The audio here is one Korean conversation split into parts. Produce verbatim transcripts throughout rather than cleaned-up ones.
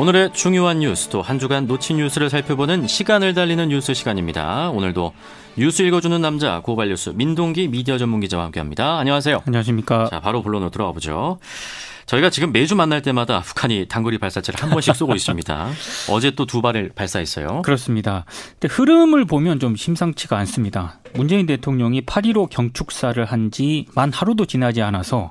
오늘의 중요한 뉴스, 또 한 주간 놓친 뉴스를 살펴보는 시간을 달리는 뉴스 시간입니다. 오늘도 뉴스 읽어주는 남자 고발뉴스 민동기 미디어 전문기자와 함께합니다. 안녕하세요. 안녕하십니까. 자, 바로 본론으로 들어가 보죠. 저희가 지금 매주 만날 때마다 북한이 단거리 발사체를 한 번씩 쏘고 있습니다. 어제 또 두 발을 발사했어요. 그렇습니다. 근데 흐름을 보면 좀 심상치가 않습니다. 문재인 대통령이 팔 일오 경축사를 한 지 만 하루도 지나지 않아서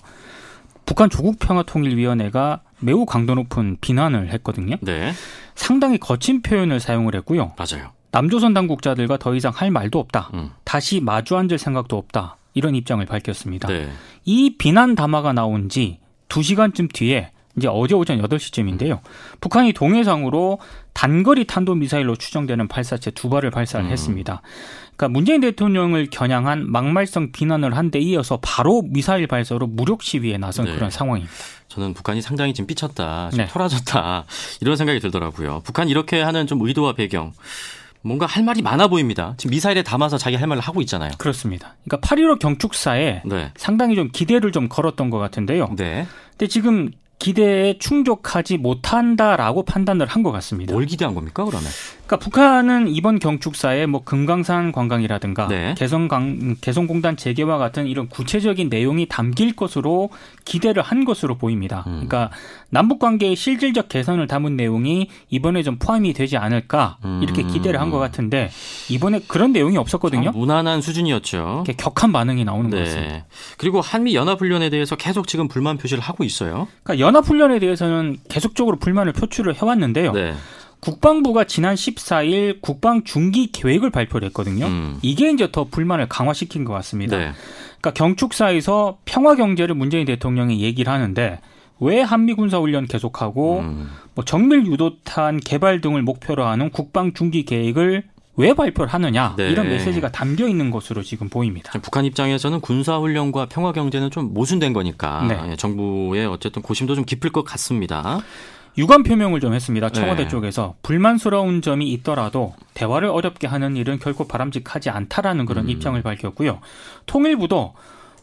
북한 조국평화통일위원회가 매우 강도 높은 비난을 했거든요. 네. 상당히 거친 표현을 사용을 했고요. 맞아요. 남조선 당국자들과 더 이상 할 말도 없다. 음. 다시 마주 앉을 생각도 없다. 이런 입장을 밝혔습니다. 네. 이 비난 담화가 나온 지 두 시간쯤 뒤에 이제 어제 오전 여덟 시쯤인데요. 음. 북한이 동해상으로 단거리 탄도미사일로 추정되는 발사체 두 발을 발사를 음. 했습니다. 그러니까 문재인 대통령을 겨냥한 막말성 비난을 한 데 이어서 바로 미사일 발사로 무력 시위에 나선 네. 그런 상황입니다. 저는 북한이 상당히 지금 삐쳤다, 지금 네. 토라졌다 이런 생각이 들더라고요. 북한 이렇게 하는 좀 의도와 배경. 뭔가 할 말이 많아 보입니다. 지금 미사일에 담아서 자기 할 말을 하고 있잖아요. 그렇습니다. 그러니까 팔 일오 경축사에 네. 상당히 좀 기대를 좀 걸었던 것 같은데요. 네. 근데 지금 기대에 충족하지 못한다라고 판단을 한 것 같습니다. 뭘 기대한 겁니까, 그러면? 그러니까 북한은 이번 경축사에 뭐 금강산 관광이라든가 네. 개성강, 개성공단 재개와 같은 이런 구체적인 내용이 담길 것으로 기대를 한 것으로 보입니다. 음. 그러니까 남북관계의 실질적 개선을 담은 내용이 이번에 좀 포함이 되지 않을까 이렇게 기대를 한 것 같은데 이번에 그런 내용이 없었거든요. 무난한 수준이었죠. 이렇게 격한 반응이 나오는 네. 것 같습니다. 그리고 한미연합훈련에 대해서 계속 지금 불만 표시를 하고 있어요. 그러니까 연합훈련에 대해서는 계속적으로 불만을 표출을 해왔는데요. 네. 국방부가 지난 십사 일 국방 중기 계획을 발표를 했거든요. 음. 이게 이제 더 불만을 강화시킨 것 같습니다. 네. 그러니까 경축사에서 평화 경제를 문재인 대통령이 얘기를 하는데 왜 한미 군사 훈련 계속하고 음. 뭐 정밀 유도탄 개발 등을 목표로 하는 국방 중기 계획을 왜 발표를 하느냐 네. 이런 메시지가 담겨 있는 것으로 지금 보입니다. 북한 입장에서는 군사훈련과 평화경제는 좀 모순된 거니까 네. 정부의 어쨌든 고심도 좀 깊을 것 같습니다. 유감 표명을 좀 했습니다. 청와대 네. 쪽에서 불만스러운 점이 있더라도 대화를 어렵게 하는 일은 결코 바람직하지 않다라는 그런 음. 입장을 밝혔고요. 통일부도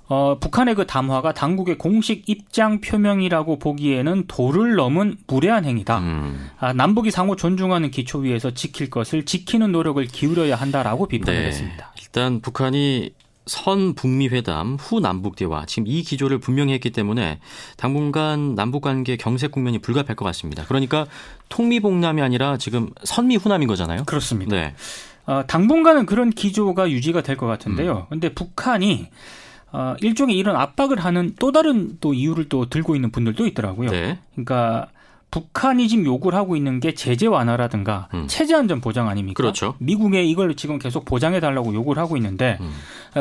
어, 북한의 그 담화가 당국의 공식 입장 표명이라고 보기에는 도를 넘은 무례한 행위다. 음. 아, 남북이 상호 존중하는 기초 위에서 지킬 것을 지키는 노력을 기울여야 한다라고 비판을 네. 했습니다. 일단 북한이 선 북미 회담 후 남북 대화 지금 이 기조를 분명히 했기 때문에 당분간 남북 관계 경색 국면이 불가피할 것 같습니다. 그러니까 통미봉남이 아니라 지금 선미 후남인 거잖아요. 그렇습니다. 네. 어, 당분간은 그런 기조가 유지가 될 것 같은데요. 그런데 음. 북한이 어, 일종의 이런 압박을 하는 또 다른 또 이유를 또 들고 있는 분들도 있더라고요. 네. 그러니까 북한이 지금 요구를 하고 있는 게 제재 완화라든가 음. 체제 안전 보장 아닙니까? 그렇죠. 미국에 이걸 지금 계속 보장해달라고 요구를 하고 있는데 음.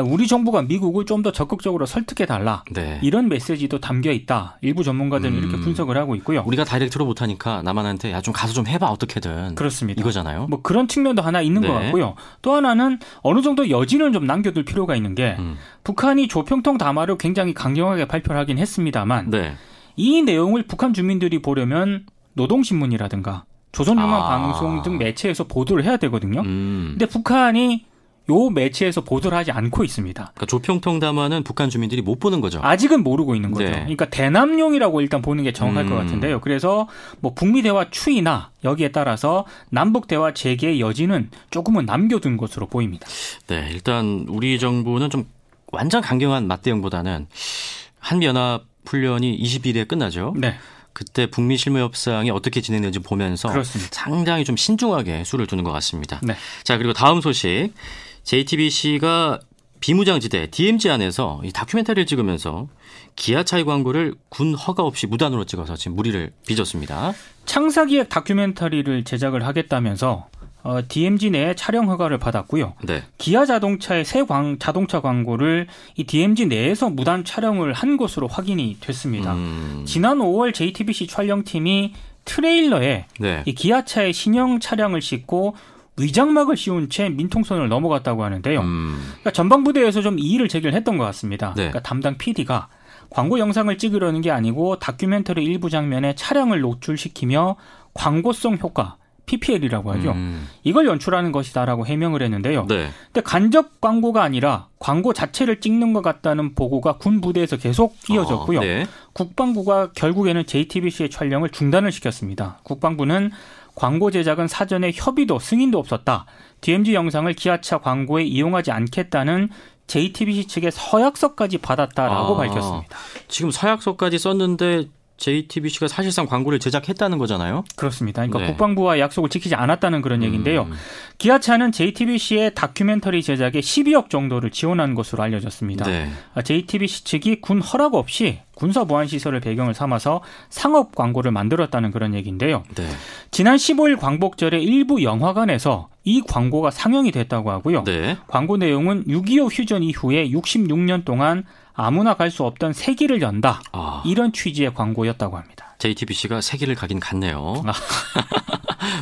우리 정부가 미국을 좀 더 적극적으로 설득해달라. 네. 이런 메시지도 담겨 있다. 일부 전문가들은 음. 이렇게 분석을 하고 있고요. 우리가 다이렉트로 못하니까 남한한테 야, 좀 가서 좀 해봐 어떻게든. 그렇습니다. 이거잖아요. 뭐 그런 측면도 하나 있는 네. 것 같고요. 또 하나는 어느 정도 여지는 좀 남겨둘 필요가 있는 게 음. 북한이 조평통 담화를 굉장히 강경하게 발표를 하긴 했습니다만 네. 이 내용을 북한 주민들이 보려면 노동신문이라든가 조선중앙방송 아. 등 매체에서 보도를 해야 되거든요. 그런데 음. 북한이 요 매체에서 보도를 하지 않고 있습니다. 그러니까 조평통 담화는 북한 주민들이 못 보는 거죠. 아직은 모르고 있는 거죠. 네. 그러니까 대남용이라고 일단 보는 게 정확할 음. 것 같은데요. 그래서 뭐 북미 대화 추이나 여기에 따라서 남북 대화 재개의 여지는 조금은 남겨둔 것으로 보입니다. 네, 일단 우리 정부는 좀 완전 강경한 맞대응보다는 한미연합 훈련이 이십 일에 끝나죠. 네. 그때 북미 실무협상이 어떻게 진행되는지 보면서 그렇습니다. 상당히 좀 신중하게 수를 두는 것 같습니다. 네. 자, 그리고 다음 소식. 제이티비씨가 비무장지대 디엠지 안에서 이 다큐멘터리를 찍으면서 기아차의 광고를 군 허가 없이 무단으로 찍어서 지금 물의를 빚었습니다. 창사기획 다큐멘터리를 제작을 하겠다면서 어, 디엠지 내에 촬영 허가를 받았고요. 네. 기아 자동차의 새 광, 자동차 광고를 이 디엠지 내에서 무단 촬영을 한 것으로 확인이 됐습니다. 음. 지난 오월 제이티비씨 촬영팀이 트레일러에 네. 이 기아차의 신형 차량을 싣고 위장막을 씌운 채 민통선을 넘어갔다고 하는데요. 음. 그러니까 전방부대에서 좀 이의를 제기를 했던 것 같습니다. 네. 그러니까 담당 피디가 광고 영상을 찍으려는 게 아니고 다큐멘터리 일부 장면에 차량을 노출시키며 광고성 효과 피피엘이라고 하죠. 음. 이걸 연출하는 것이다라고 해명을 했는데요. 네. 근데 간접 광고가 아니라 광고 자체를 찍는 것 같다는 보고가 군 부대에서 계속 이어졌고요. 어, 네. 국방부가 결국에는 제이티비씨의 촬영을 중단을 시켰습니다. 국방부는 광고 제작은 사전에 협의도 승인도 없었다. 디엠지 영상을 기아차 광고에 이용하지 않겠다는 제이티비씨 측의 서약서까지 받았다라고 아, 밝혔습니다. 지금 서약서까지 썼는데 제이티비씨가 사실상 광고를 제작했다는 거잖아요. 그렇습니다. 그러니까 네. 국방부와 약속을 지키지 않았다는 그런 얘기인데요. 음. 기아차는 제이티비씨의 다큐멘터리 제작에 십이억 정도를 지원한 것으로 알려졌습니다. 네. 제이티비씨 측이 군 허락 없이 군사보안시설을 배경을 삼아서 상업 광고를 만들었다는 그런 얘기인데요. 네. 지난 십오일 광복절에 일부 영화관에서 이 광고가 상영이 됐다고 하고요. 네. 광고 내용은 육이오 휴전 이후에 육십육년 동안 아무나 갈 수 없던 세기를 연다. 아. 이런 취지의 광고였다고 합니다. 제이티비씨가 세기를 가긴 갔네요. 아.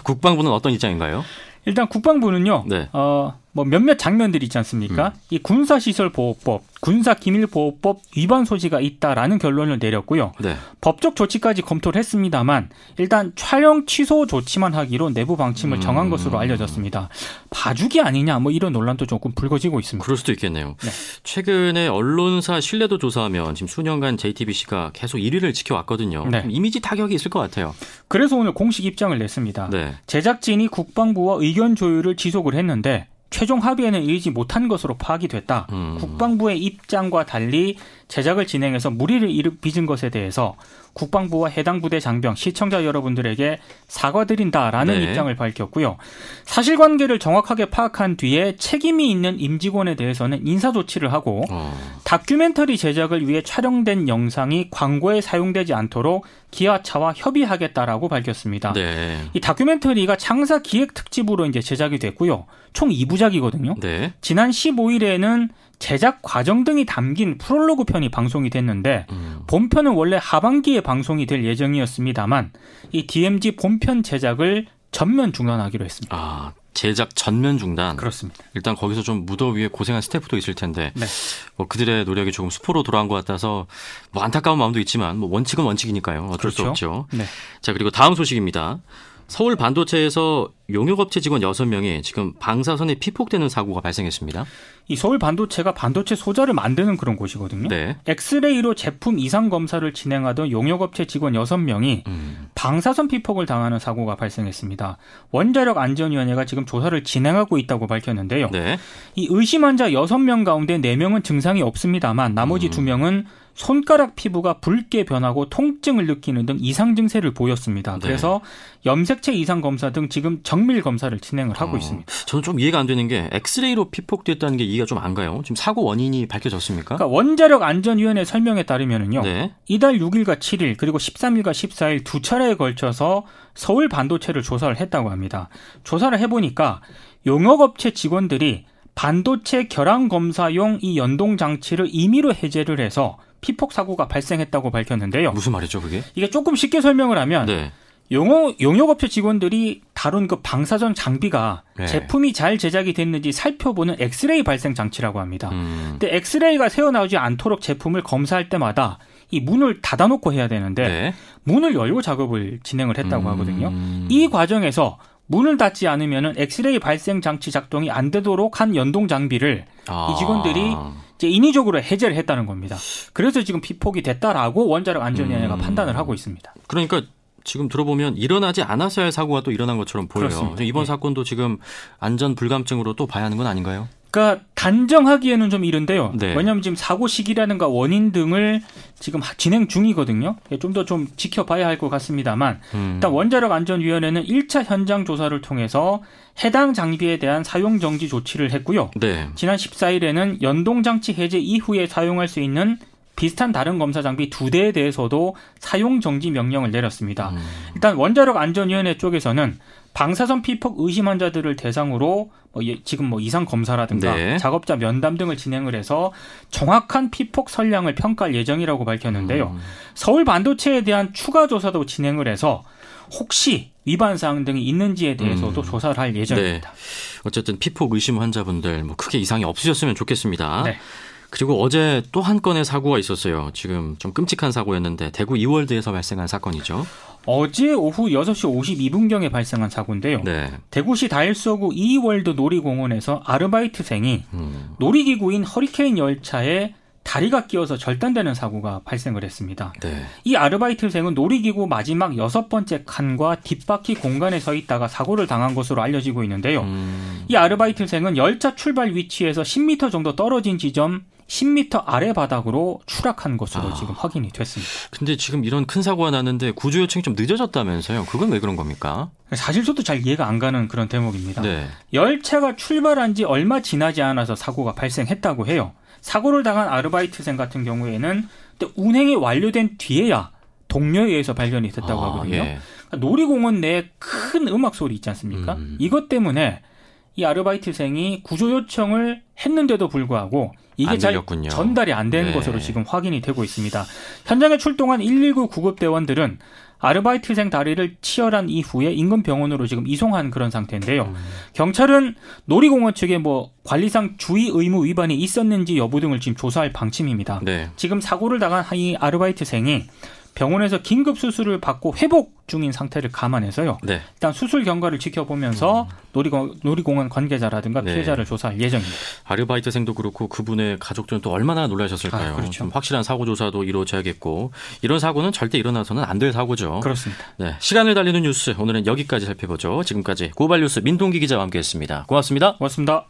국방부는 어떤 입장인가요? 일단 국방부는요. 네. 어, 뭐 몇몇 장면들이 있지 않습니까? 음. 이 군사시설보호법, 군사기밀보호법 위반 소지가 있다라는 결론을 내렸고요. 네. 법적 조치까지 검토를 했습니다만 일단 촬영 취소 조치만 하기로 내부 방침을 음. 정한 것으로 알려졌습니다. 봐주기 아니냐 뭐 이런 논란도 조금 불거지고 있습니다. 그럴 수도 있겠네요. 네. 최근에 언론사 신뢰도 조사하면 지금 수년간 제이티비씨가 계속 일 위를 지켜왔거든요. 네. 이미지 타격이 있을 것 같아요. 그래서 오늘 공식 입장을 냈습니다. 네. 제작진이 국방부와 의견 조율을 지속을 했는데 최종 합의에는 이르지 못한 것으로 파악이 됐다. 음. 국방부의 입장과 달리 제작을 진행해서 무리를 빚은 것에 대해서 국방부와 해당 부대 장병, 시청자 여러분들에게 사과드린다라는 네. 입장을 밝혔고요. 사실관계를 정확하게 파악한 뒤에 책임이 있는 임직원에 대해서는 인사조치를 하고 어. 다큐멘터리 제작을 위해 촬영된 영상이 광고에 사용되지 않도록 기아차와 협의하겠다라고 밝혔습니다. 네. 이 다큐멘터리가 창사 기획 특집으로 이제 제작이 됐고요. 총 이부작이거든요. 네. 지난 십오일에는 제작 과정 등이 담긴 프롤로그 편이 방송이 됐는데 음. 본편은 원래 하반기에 방송이 될 예정이었습니다만 이 디엠지 본편 제작을 전면 중단하기로 했습니다. 아, 제작 전면 중단. 그렇습니다. 일단 거기서 좀 무더위에 고생한 스태프도 있을 텐데 네. 뭐 그들의 노력이 조금 수포로 돌아온 것 같아서 뭐 안타까운 마음도 있지만 뭐 원칙은 원칙이니까요. 어쩔 그렇죠. 수 없죠. 네. 자, 그리고 다음 소식입니다. 서울 반도체에서 용역업체 직원 여섯 명이 지금 방사선에 피폭되는 사고가 발생했습니다. 이 서울 반도체가 반도체 소자를 만드는 그런 곳이거든요. 네. 엑스레이로 제품 이상 검사를 진행하던 용역업체 직원 여섯 명이 음. 방사선 피폭을 당하는 사고가 발생했습니다. 원자력 안전위원회가 지금 조사를 진행하고 있다고 밝혔는데요. 네. 이 의심 환자 여섯 명 가운데 네 명은 증상이 없습니다만 나머지 음. 두 명은 손가락 피부가 붉게 변하고 통증을 느끼는 등 이상 증세를 보였습니다. 그래서 네. 염색체 이상 검사 등 지금 정밀 검사를 진행을 하고 어, 있습니다. 저는 좀 이해가 안 되는 게 엑스레이로 피폭됐다는 게 이해가 좀 안 가요. 지금 사고 원인이 밝혀졌습니까? 그러니까 원자력 안전위원회 설명에 따르면은요. 네. 이달 육일과 칠일 그리고 십삼일과 십사일 두 차례에 걸쳐서 서울 반도체를 조사를 했다고 합니다. 조사를 해보니까 용역업체 직원들이 반도체 결항 검사용 이 연동 장치를 임의로 해제를 해서 피폭 사고가 발생했다고 밝혔는데요. 무슨 말이죠, 그게? 이게 조금 쉽게 설명을 하면 네. 용어, 용역업체 직원들이 다룬 그 방사선 장비가 네. 제품이 잘 제작이 됐는지 살펴보는 엑스레이 발생 장치라고 합니다. 음. 근데 엑스레이가 새어나오지 않도록 제품을 검사할 때마다 이 문을 닫아놓고 해야 되는데 네. 문을 열고 작업을 진행을 했다고 음. 하거든요. 이 과정에서 문을 닫지 않으면 엑스레이 발생 장치 작동이 안 되도록 한 연동 장비를 아. 이 직원들이 인위적으로 해제를 했다는 겁니다. 그래서 지금 피폭이 됐다라고 원자력 안전위원회가 음. 판단을 하고 있습니다. 그러니까 지금 들어보면 일어나지 않았어야 할 사고가 또 일어난 것처럼 보여요. 그렇습니다. 이번 네. 사건도 지금 안전 불감증으로 또 봐야 하는 건 아닌가요? 그러니까 단정하기에는 좀 이른데요. 네. 왜냐하면 지금 사고 시기라든가 원인 등을 지금 진행 중이거든요. 좀 더 좀 지켜봐야 할 것 같습니다만 음. 일단 원자력안전위원회는 일 차 현장 조사를 통해서 해당 장비에 대한 사용정지 조치를 했고요. 네. 지난 십사일에는 연동장치 해제 이후에 사용할 수 있는 비슷한 다른 검사 장비 두 대에 대해서도 사용정지 명령을 내렸습니다. 음. 일단 원자력안전위원회 쪽에서는 방사선 피폭 의심 환자들을 대상으로 뭐 예, 지금 뭐 이상 검사라든가 네. 작업자 면담 등을 진행을 해서 정확한 피폭 선량을 평가할 예정이라고 밝혔는데요. 음. 서울 반도체에 대한 추가 조사도 진행을 해서 혹시 위반 사항 등이 있는지에 대해서도 음. 조사를 할 예정입니다. 네. 어쨌든 피폭 의심 환자분들 뭐 크게 이상이 없으셨으면 좋겠습니다. 네. 그리고 어제 또 한 건의 사고가 있었어요. 지금 좀 끔찍한 사고였는데 대구 이월드에서 발생한 사건이죠. 어제 오후 여섯 시 오십이 분경에 발생한 사고인데요. 네. 대구시 다일서구 이월드 놀이공원에서 아르바이트생이 음. 놀이기구인 허리케인 열차에 다리가 끼어서 절단되는 사고가 발생을 했습니다. 네. 이 아르바이트생은 놀이기구 마지막 여섯 번째 칸과 뒷바퀴 공간에 서 있다가 사고를 당한 것으로 알려지고 있는데요. 음. 이 아르바이트생은 열차 출발 위치에서 십 미터 정도 떨어진 지점 십 미터 아래 바닥으로 추락한 것으로 아. 지금 확인이 됐습니다. 근데 지금 이런 큰 사고가 났는데 구조 요청이 좀 늦어졌다면서요. 그건 왜 그런 겁니까? 사실 저도 잘 이해가 안 가는 그런 대목입니다. 네. 열차가 출발한 지 얼마 지나지 않아서 사고가 발생했다고 해요. 사고를 당한 아르바이트생 같은 경우에는 운행이 완료된 뒤에야 동료에 의해서 발견이 됐다고 아, 하거든요. 예. 놀이공원 내에 큰 음악 소리 있지 않습니까? 음. 이것 때문에 이 아르바이트생이 구조 요청을 했는데도 불구하고 이게 잘 들렸군요. 전달이 안 된 네. 것으로 지금 확인이 되고 있습니다. 현장에 출동한 일일구 구급대원들은 아르바이트생 다리를 치열한 이후에 인근 병원으로 지금 이송한 그런 상태인데요. 음. 경찰은 놀이공원 측에 뭐 관리상 주의 의무 위반이 있었는지 여부 등을 지금 조사할 방침입니다. 네. 지금 사고를 당한 이 아르바이트생이 병원에서 긴급 수술을 받고 회복 중인 상태를 감안해서요. 네. 일단 수술 경과를 지켜보면서 놀이공, 놀이공원 관계자라든가 네. 피해자를 조사할 예정입니다. 아르바이트생도 그렇고 그분의 가족들은 또 얼마나 놀라셨을까요. 아, 그렇죠. 좀 확실한 사고 조사도 이루어져야겠고 이런 사고는 절대 일어나서는 안 될 사고죠. 그렇습니다. 네. 시간을 달리는 뉴스 오늘은 여기까지 살펴보죠. 지금까지 고발뉴스 민동기 기자와 함께했습니다. 고맙습니다. 고맙습니다.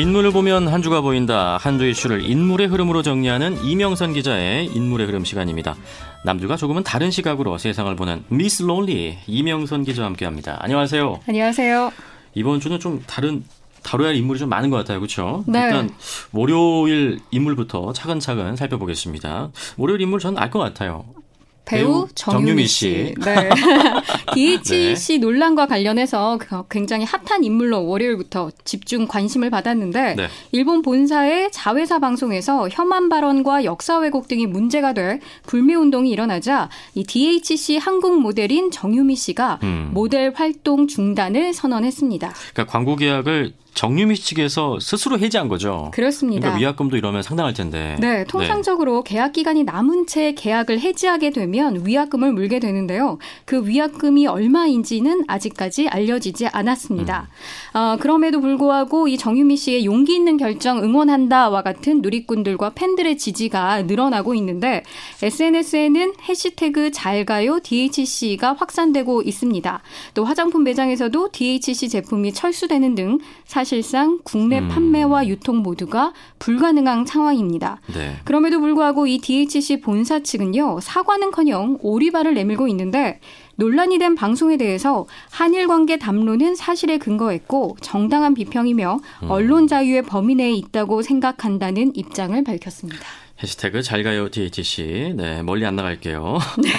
인물을 보면 한 주가 보인다. 한 주 이슈를 인물의 흐름으로 정리하는 이명선 기자의 인물의 흐름 시간입니다. 남주가 조금은 다른 시각으로 세상을 보는 미스 롤리 이명선 기자와 함께합니다. 안녕하세요. 안녕하세요. 이번 주는 좀 다른 다뤄야 할 인물이 좀 많은 것 같아요. 그렇죠? 네. 일단 월요일 인물부터 차근차근 살펴보겠습니다. 월요일 인물 전 알 것 같아요. 배우, 배우 정유미 씨. 씨. 네. 디에이치씨 네. 논란과 관련해서 굉장히 핫한 인물로 월요일부터 집중 관심을 받았는데 네. 일본 본사의 자회사 방송에서 혐한 발언과 역사 왜곡 등이 문제가 될 불매운동이 일어나자 이 디에이치씨 한국 모델인 정유미 씨가 음. 모델 활동 중단을 선언했습니다. 그러니까 광고 계약을 정유미 측에서 스스로 해지한 거죠. 그렇습니다. 그러니까 위약금도 이러면 상당할 텐데. 네. 통상적으로 네. 계약 기간이 남은 채 계약을 해지하게 되면 위약금을 물게 되는데요. 그 위약금이 얼마인지는 아직까지 알려지지 않았습니다. 음. 어, 그럼에도 불구하고 이 정유미 씨의 용기 있는 결정 응원한다와 같은 누리꾼들과 팬들의 지지가 늘어나고 있는데 에스엔에스에는 해시태그 잘가요 디에이치씨가 확산되고 있습니다. 또 화장품 매장에서도 디에이치씨 제품이 철수되는 등 사실 사실상 국내 판매와 음. 유통 모두가 불가능한 상황입니다. 네. 그럼에도 불구하고 이 디에이치씨 본사 측은요. 사과는커녕 오리발을 내밀고 있는데 논란이 된 방송에 대해서 한일 관계 담론은 사실에 근거했고 정당한 비평이며 음. 언론 자유의 범위 내에 있다고 생각한다는 입장을 밝혔습니다. 해시태그 잘가요 디에이치씨. 네, 멀리 안 나갈게요. 네.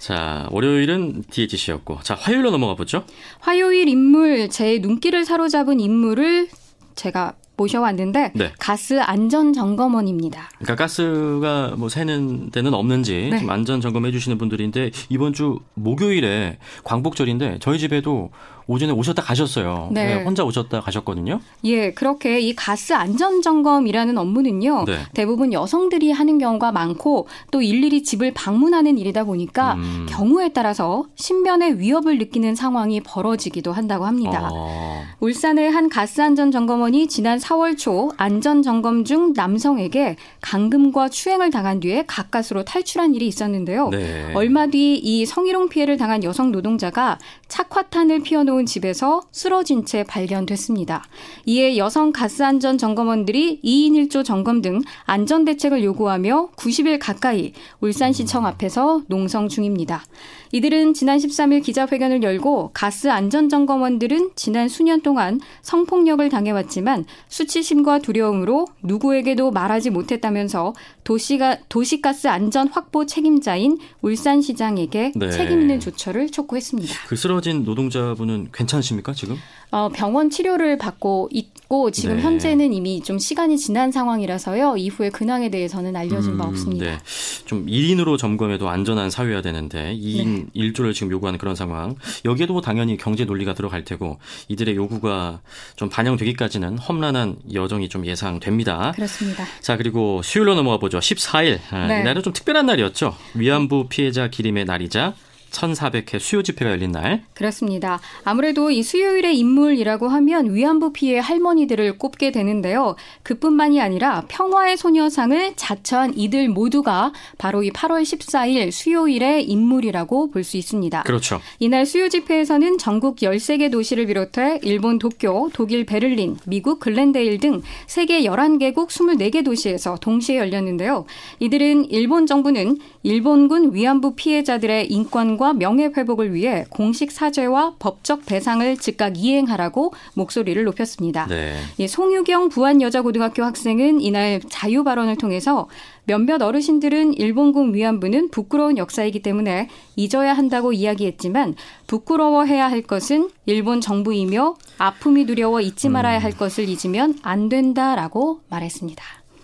자, 월요일은 디에이치씨였고. 자, 화요일로 넘어가 보죠. 화요일 인물, 제 눈길을 사로잡은 인물을 제가 모셔왔는데 네. 가스 안전점검원입니다. 그러니까 가스가 뭐 새는 데는 없는지 네. 좀 안전점검해 주시는 분들인데 이번 주 목요일에 광복절인데 저희 집에도 오전에 오셨다 가셨어요. 네. 네, 혼자 오셨다 가셨거든요. 예, 그렇게 이 가스 안전 점검이라는 업무는요. 네. 대부분 여성들이 하는 경우가 많고 또 일일이 집을 방문하는 일이다 보니까 음. 경우에 따라서 신변의 위협을 느끼는 상황이 벌어지기도 한다고 합니다. 어. 울산의 한 가스 안전 점검원이 지난 사월 초 안전 점검 중 남성에게 감금과 추행을 당한 뒤에 가까스로 탈출한 일이 있었는데요. 네. 얼마 뒤 이 성희롱 피해를 당한 여성 노동자가 착화탄을 피워놓은 집에서 쓰러진 채 발견됐습니다. 이에 여성 가스안전 점검원들이 이인 일조 점검 등 안전대책을 요구하며 구십 일 가까이 울산시청 앞에서 농성 중입니다. 이들은 지난 십삼 일 기자회견을 열고 가스안전점검원들은 지난 수년 동안 성폭력을 당해왔지만 수치심과 두려움으로 누구에게도 말하지 못했다면서 도시가, 도시가스 안전 확보 책임자인 울산시장에게 네. 책임 있는 조처를 촉구했습니다. 그 쓰러진 노동자분은 분은 괜찮으십니까 지금? 어, 병원 치료를 받고 있고 지금 네. 현재는 이미 좀 시간이 지난 상황이라서요. 이후의 근황에 대해서는 알려진 음, 바 없습니다. 네. 좀 일 인으로 점검해도 안전한 사회여야 되는데 이 인 네. 일 조를 지금 요구하는 그런 상황. 여기에도 당연히 경제 논리가 들어갈 테고 이들의 요구가 좀 반영되기까지는 험난한 여정이 좀 예상됩니다. 그렇습니다. 자, 그리고 수요일로 넘어가 보죠. 십사 일. 네. 이날은 좀 특별한 날이었죠. 위안부 피해자 기림의 날이자 천사백 회 수요 집회가 열린 날. 그렇습니다. 아무래도 이 수요일의 인물이라고 하면 위안부 피해 할머니들을 꼽게 되는데요. 그뿐만이 아니라 평화의 소녀상을 자처한 이들 모두가 바로 이 팔월 십사일 수요일의 인물이라고 볼 수 있습니다. 그렇죠. 이날 수요 집회에서는 전국 열세 개 도시를 비롯해 일본 도쿄, 독일 베를린, 미국 글렌데일 등 세계 열한 개국 스물네 개 도시에서 동시에 열렸는데요. 이들은 일본 정부는 일본군 위안부 피해자들의 인권과 명예 회복을 위해 공식 사죄와 법적 배상을 즉각 이행하라고 목소리를 높였습니다. 네. 예, 송유경 부안여자고등학교 학생은 이날 자유 발언을 통해서 몇몇 어르신들은 일본군 위안부는 부끄러운 역사이기 때문에 잊어야 한다고 이야기했지만 부끄러워해야 할 것은 일본 정부이며 아픔이 두려워 잊지 말아야 할 것을 잊으면 안 된다라고 말했습니다.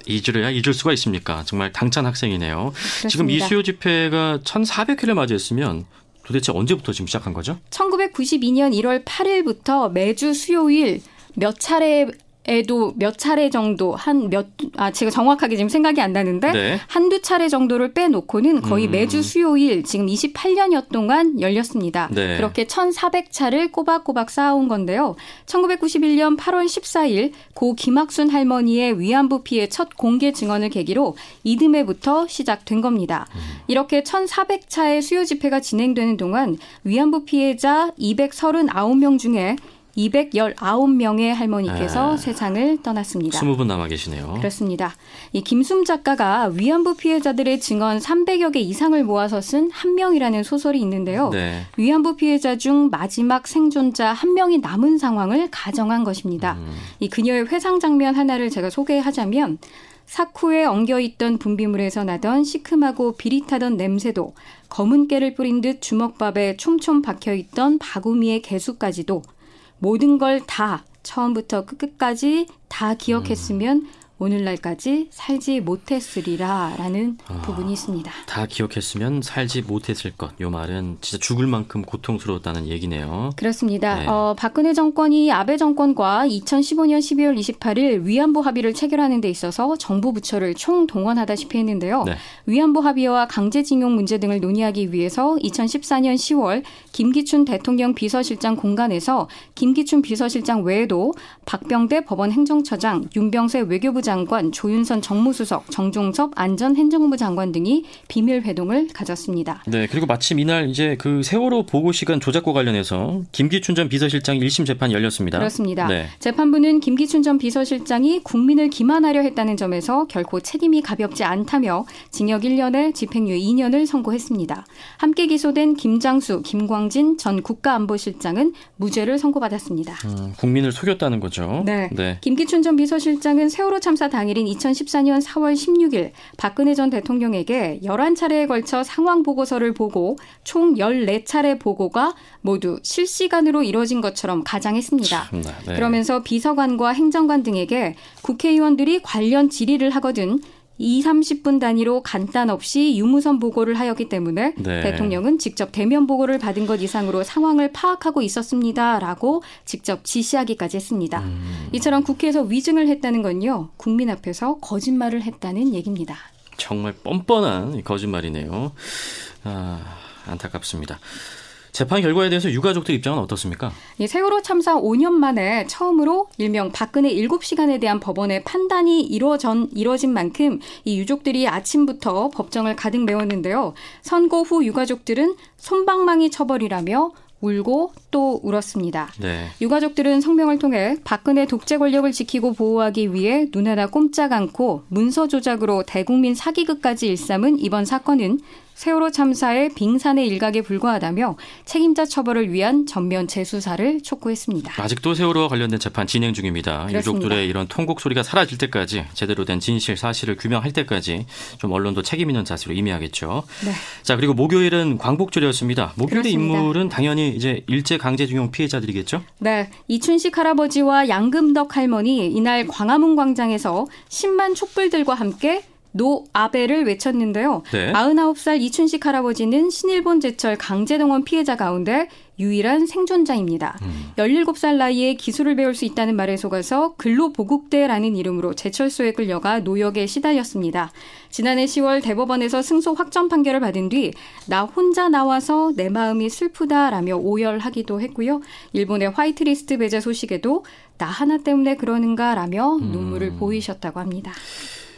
잊으려야 잊을 수가 있습니까? 정말 당찬 학생이네요. 그렇습니다. 지금 이 수요 집회가 천사백 회를 맞이했으면 도대체 언제부터 지금 시작한 거죠? 천구백구십이년 일월 팔일부터 매주 수요일 몇 차례 에도 몇 차례 정도 한 몇 아 제가 정확하게 지금 생각이 안 나는데 네. 한두 차례 정도를 빼놓고는 거의 음. 매주 수요일 지금 이십팔 년여 동안 열렸습니다. 네. 그렇게 천사백 차를 꼬박꼬박 쌓아온 건데요. 천구백구십일년 팔월 십사일 고 김학순 할머니의 위안부 피해 첫 공개 증언을 계기로 이듬해부터 시작된 겁니다. 음. 이렇게 천사백 차의 수요 집회가 진행되는 동안 위안부 피해자 이백삼십구 명 중에 이백십구 명의 할머니께서 아, 세상을 떠났습니다. 이십 분 남아 계시네요. 그렇습니다. 이 김숨 작가가 위안부 피해자들의 증언 삼백여 개 이상을 모아서 쓴 한 명이라는 소설이 있는데요. 네. 위안부 피해자 중 마지막 생존자 한 명이 남은 상황을 가정한 것입니다. 음. 이 그녀의 회상 장면 하나를 제가 소개하자면 사쿠에 엉겨있던 분비물에서 나던 시큼하고 비릿하던 냄새도 검은 깨를 뿌린 듯 주먹밥에 촘촘 박혀있던 바구미의 개수까지도 모든 걸 다 처음부터 끝까지 다 기억했으면 음. 오늘날까지 살지 못했으리라라는 아, 부분이 있습니다. 다 기억했으면 살지 못했을 것. 이 말은 진짜 죽을 만큼 고통스러웠다는 얘기네요. 그렇습니다. 네. 어, 박근혜 정권이 아베 정권과 이천십오년 십이월 이십팔일 위안부 합의를 체결하는 데 있어서 정부 부처를 총동원하다시피 했는데요. 네. 위안부 합의와 강제징용 문제 등을 논의하기 위해서 이천십사년 시월 김기춘 대통령 비서실장 공간에서 김기춘 비서실장 외에도 박병대 법원 행정처장, 윤병세 외교부 장관, 조윤선 정무수석, 정종섭 안전행정부 장관 등이 비밀 회동을 가졌습니다. 네, 그리고 마침 이날 이제 그 세월호 보고 시간 조작과 관련해서 김기춘 전 비서실장 일 심 재판이 열렸습니다. 그렇습니다. 네. 재판부는 김기춘 전 비서실장이 국민을 기만하려 했다는 점에서 결코 책임이 가볍지 않다며 징역 일 년에 집행유예 이 년을 선고했습니다. 함께 기소된 김장수, 김광진 전 국가안보실장은 무죄를 선고받았습니다. 음, 국민을 속였다는 거죠. 네. 네. 김기춘 전 비서실장은 세월호 참사 당일인 이천십사년 사월 십육일 박근혜 전 대통령에게 열한 차례에 걸쳐 상황 보고서를 보고 총 열네 차례 보고가 모두 실시간으로 이루어진 것처럼 가장했습니다. 참나, 네. 그러면서 비서관과 행정관 등에게 국회의원들이 관련 질의를 하거든 이삼십 분 단위로 간단 없이 유무선 보고를 하였기 때문에 네. 대통령은 직접 대면 보고를 받은 것 이상으로 상황을 파악하고 있었습니다라고 직접 지시하기까지 했습니다. 음. 이처럼 국회에서 위증을 했다는 건요. 국민 앞에서 거짓말을 했다는 얘기입니다. 정말 뻔뻔한 거짓말이네요. 아, 안타깝습니다. 재판 결과에 대해서 유가족들 입장은 어떻습니까? 예, 세월호 참사 오 년 만에 처음으로 일명 박근혜 일곱 시간에 대한 법원의 판단이 이루어진, 이루어진 만큼 이 유족들이 아침부터 법정을 가득 메웠는데요. 선고 후 유가족들은 솜방망이 처벌이라며 울고 또 울었습니다. 네. 유가족들은 성명을 통해 박근혜 독재 권력을 지키고 보호하기 위해 눈 하나 꼼짝 않고 문서 조작으로 대국민 사기극까지 일삼은 이번 사건은 세월호 참사의 빙산의 일각에 불과하다며 책임자 처벌을 위한 전면 재수사를 촉구했습니다. 아직도 세월호와 관련된 재판 진행 중입니다. 그렇습니다. 유족들의 이런 통곡 소리가 사라질 때까지, 제대로 된 진실 사실을 규명할 때까지 좀 언론도 책임 있는 자세로 임해야겠죠. 네. 자, 그리고 목요일은 광복절이었습니다. 목요일의 인물은 당연히 이제 일제 강제징용 피해자들이겠죠? 네. 이춘식 할아버지와 양금덕 할머니, 이날 광화문 광장에서 십만 촛불들과 함께 노 아베를 외쳤는데요. 네. 아흔아홉 살 이춘식 할아버지는 신일본 제철 강제동원 피해자 가운데 유일한 생존자입니다. 음. 열일곱 살 나이에 기술을 배울 수 있다는 말에 속아서 근로보급대라는 이름으로 제철소에 끌려가 노역에 시달렸습니다. 지난해 시월 대법원에서 승소 확정 판결을 받은 뒤 나 혼자 나와서 내 마음이 슬프다라며 오열하기도 했고요. 일본의 화이트리스트 배제 소식에도 나 하나 때문에 그러는가라며 눈물을 음. 보이셨다고 합니다.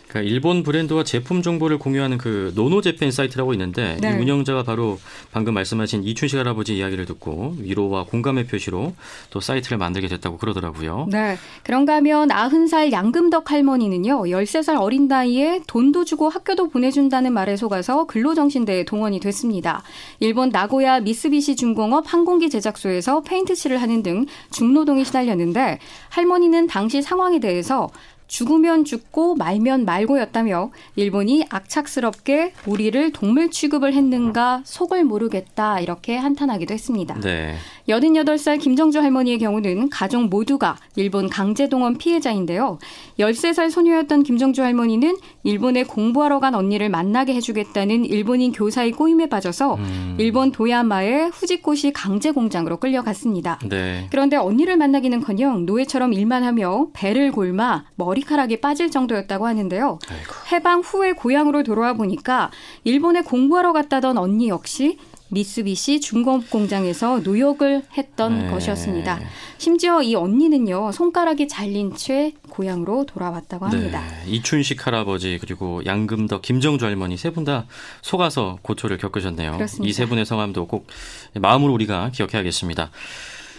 그러니까 일본 브랜드와 제품 정보를 공유하는 그 노노재팬 사이트라고 있는데, 네. 이 운영자가 바로 방금 말씀하신 이춘식 할아버지 이야기를 듣고 위로와 공감의 표시로 또 사이트를 만들게 됐다고 그러더라고요. 네. 그런가 하면 아흔 살 양금덕 할머니는요, 열세 살 어린 나이에 돈도 주고 학교도 보내준다는 말에 속아서 근로정신대에 동원이 됐습니다. 일본 나고야 미쓰비시 중공업 항공기 제작소에서 페인트칠을 하는 등 중노동이 시달렸는데, 할머니는 당시 상황에 대해서 죽으면 죽고 말면 말고였다며 일본이 악착스럽게 우리를 동물 취급을 했는가 속을 모르겠다 이렇게 한탄하기도 했습니다. 네. 여든여덟 살 김정주 할머니의 경우는 가족 모두가 일본 강제동원 피해자인데요. 열세 살 소녀였던 김정주 할머니는 일본에 공부하러 간 언니를 만나게 해주겠다는 일본인 교사의 꼬임에 빠져서 음. 일본 도야마의 후지코시 강제공장으로 끌려갔습니다. 네. 그런데 언니를 만나기는커녕 노예처럼 일만 하며 배를 골마 머리 머리카락이 빠질 정도였다고 하는데요. 아이고. 해방 후에 고향으로 돌아와 보니까 일본에 공부하러 갔다던 언니 역시 미쓰비시 중공업 공장에서 노역을 했던 네. 것이었습니다. 심지어 이 언니는요, 손가락이 잘린 채 고향으로 돌아왔다고 합니다. 네. 이춘식 할아버지 그리고 양금덕, 김정주 할머니 세 분 다 속아서 고초를 겪으셨네요. 이 세 분의 성함도 꼭 마음으로 우리가 기억해야겠습니다.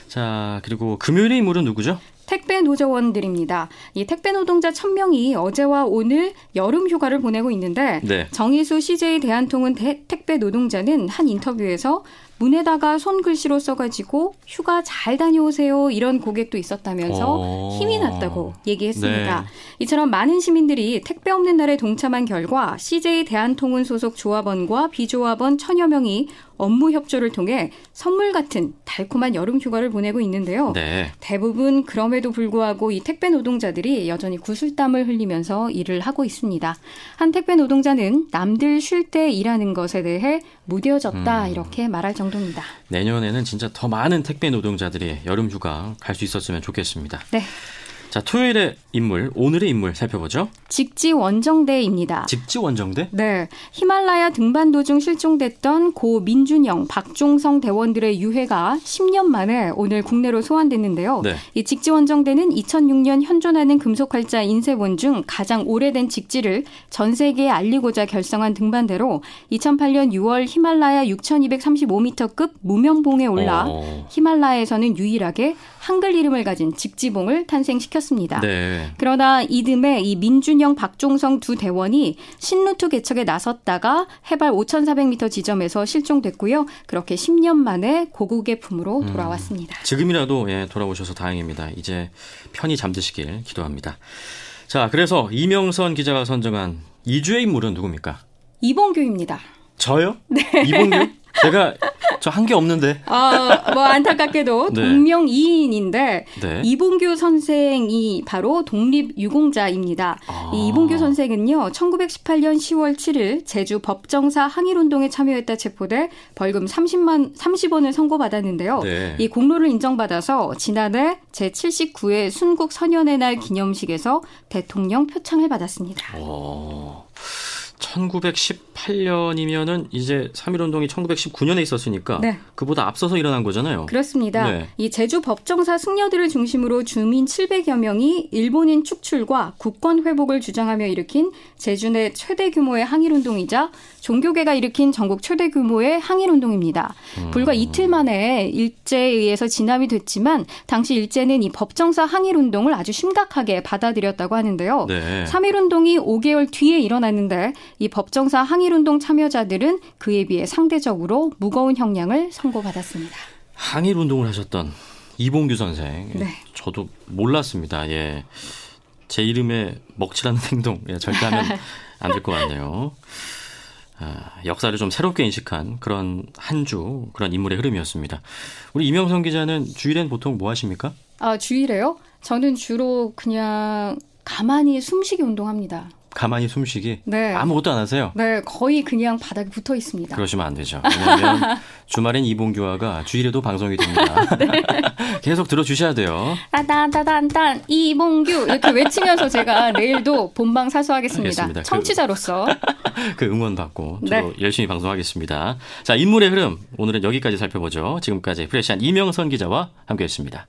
자, 그리고 금요일의 인물은 누구죠? 택배 노조원들입니다. 이 택배 노동자 천 명이 어제와 오늘 여름 휴가를 보내고 있는데, 네. 정의수 씨제이대한통운 택배 노동자는 한 인터뷰에서 문에다가 손글씨로 써가지고 휴가 잘 다녀오세요 이런 고객도 있었다면서 오. 힘이 났다고 얘기했습니다. 네. 이처럼 많은 시민들이 택배 없는 날에 동참한 결과 씨제이대한통운 소속 조합원과 비조합원 천여 명이 업무 협조를 통해 선물 같은 달콤한 여름 휴가를 보내고 있는데요. 네. 대부분 그럼에도 에도 불구하고 이 택배 노동자들이 여전히 구슬땀을 흘리면서 일을 하고 있습니다. 한 택배 노동자는 남들 쉴 때 일하는 것에 대해 무뎌졌다 음. 이렇게 말할 정도입니다. 내년에는 진짜 더 많은 택배 노동자들이 여름 휴가 갈 수 있었으면 좋겠습니다. 네. 자, 토요일의 인물, 오늘의 인물 살펴보죠. 직지원정대입니다. 직지원정대? 네. 히말라야 등반 도중 실종됐던 고 민준영, 박종성 대원들의 유해가 십 년 만에 오늘 국내로 소환됐는데요. 네. 이 직지원정대는 이천육 년 현존하는 금속활자 인쇄본 중 가장 오래된 직지를 전 세계에 알리고자 결성한 등반대로 이천팔 년 유월 히말라야 육천이백삼십오 미터급 무명봉에 올라 오. 히말라야에서는 유일하게 한글 이름을 가진 직지봉을 탄생시켰습니다. 네. 그러나 이듬해 이 민준영, 박종성 두 대원이 신루트 개척에 나섰다가 해발 오천사백 미터 지점에서 실종됐고요. 그렇게 십 년 만에 고국의 품으로 돌아왔습니다. 음, 지금이라도 예, 돌아오셔서 다행입니다. 이제 편히 잠드시길 기도합니다. 자, 그래서 이명선 기자가 선정한 이 주의 인물은 누굽니까? 이봉규입니다. 저요? 네. 이봉규? 제가 저 한 게 없는데. 어, 뭐 안타깝게도 네. 동명이인인데 네. 이봉규 선생이 바로 독립유공자입니다. 아. 이 이봉규 선생은요, 천구백십팔 년 시월 칠일 제주 법정사 항일운동에 참여했다 체포돼 벌금 삼십만 삼십 원을 선고받았는데요. 네. 이 공로를 인정받아서 지난해 제칠십구 회 순국 선연의 날 기념식에서 대통령 표창을 받았습니다. 오. 천구백십팔 년이면은 이제 삼일운동이 천구백십구 년에 있었으니까 네. 그보다 앞서서 일어난 거잖아요. 그렇습니다. 네. 이 제주 법정사 승려들을 중심으로 주민 칠백여 명이 일본인 축출과 국권 회복을 주장하며 일으킨 제주 내 최대 규모의 항일운동이자 종교계가 일으킨 전국 최대 규모의 항일운동입니다. 음. 불과 이틀 만에 일제에 의해서 진압이 됐지만 당시 일제는 이 법정사 항일운동을 아주 심각하게 받아들였다고 하는데요. 네. 삼일운동이 오 개월 뒤에 일어났는데 이 법정사 항일운동 참여자들은 그에 비해 상대적으로 무거운 형량을 선고받았습니다. 항일운동을 하셨던 이봉규 선생, 네. 저도 몰랐습니다. 예, 제 이름에 먹칠하는 행동, 예, 절대 하면 안 될 것 같네요. 아, 역사를 좀 새롭게 인식한 그런 한 주, 그런 인물의 흐름이었습니다. 우리 임영선 기자는 주일엔 보통 뭐 하십니까? 아, 주일에요? 저는 주로 그냥 가만히 숨쉬기 운동합니다. 가만히 숨쉬기? 네. 아무것도 안 하세요? 네. 거의 그냥 바닥에 붙어 있습니다. 그러시면 안 되죠. 왜냐하면 주말엔 이봉규화가 주일에도 방송이 됩니다. 네. 계속 들어주셔야 돼요. 따단따단딴 이봉규 이렇게 외치면서 제가 내일도 본방 사수하겠습니다. 알겠습니다. 청취자로서. 그 응원받고 저도 네. 열심히 방송하겠습니다. 자, 인물의 흐름 오늘은 여기까지 살펴보죠. 지금까지 프레시안 이명선 기자와 함께했습니다.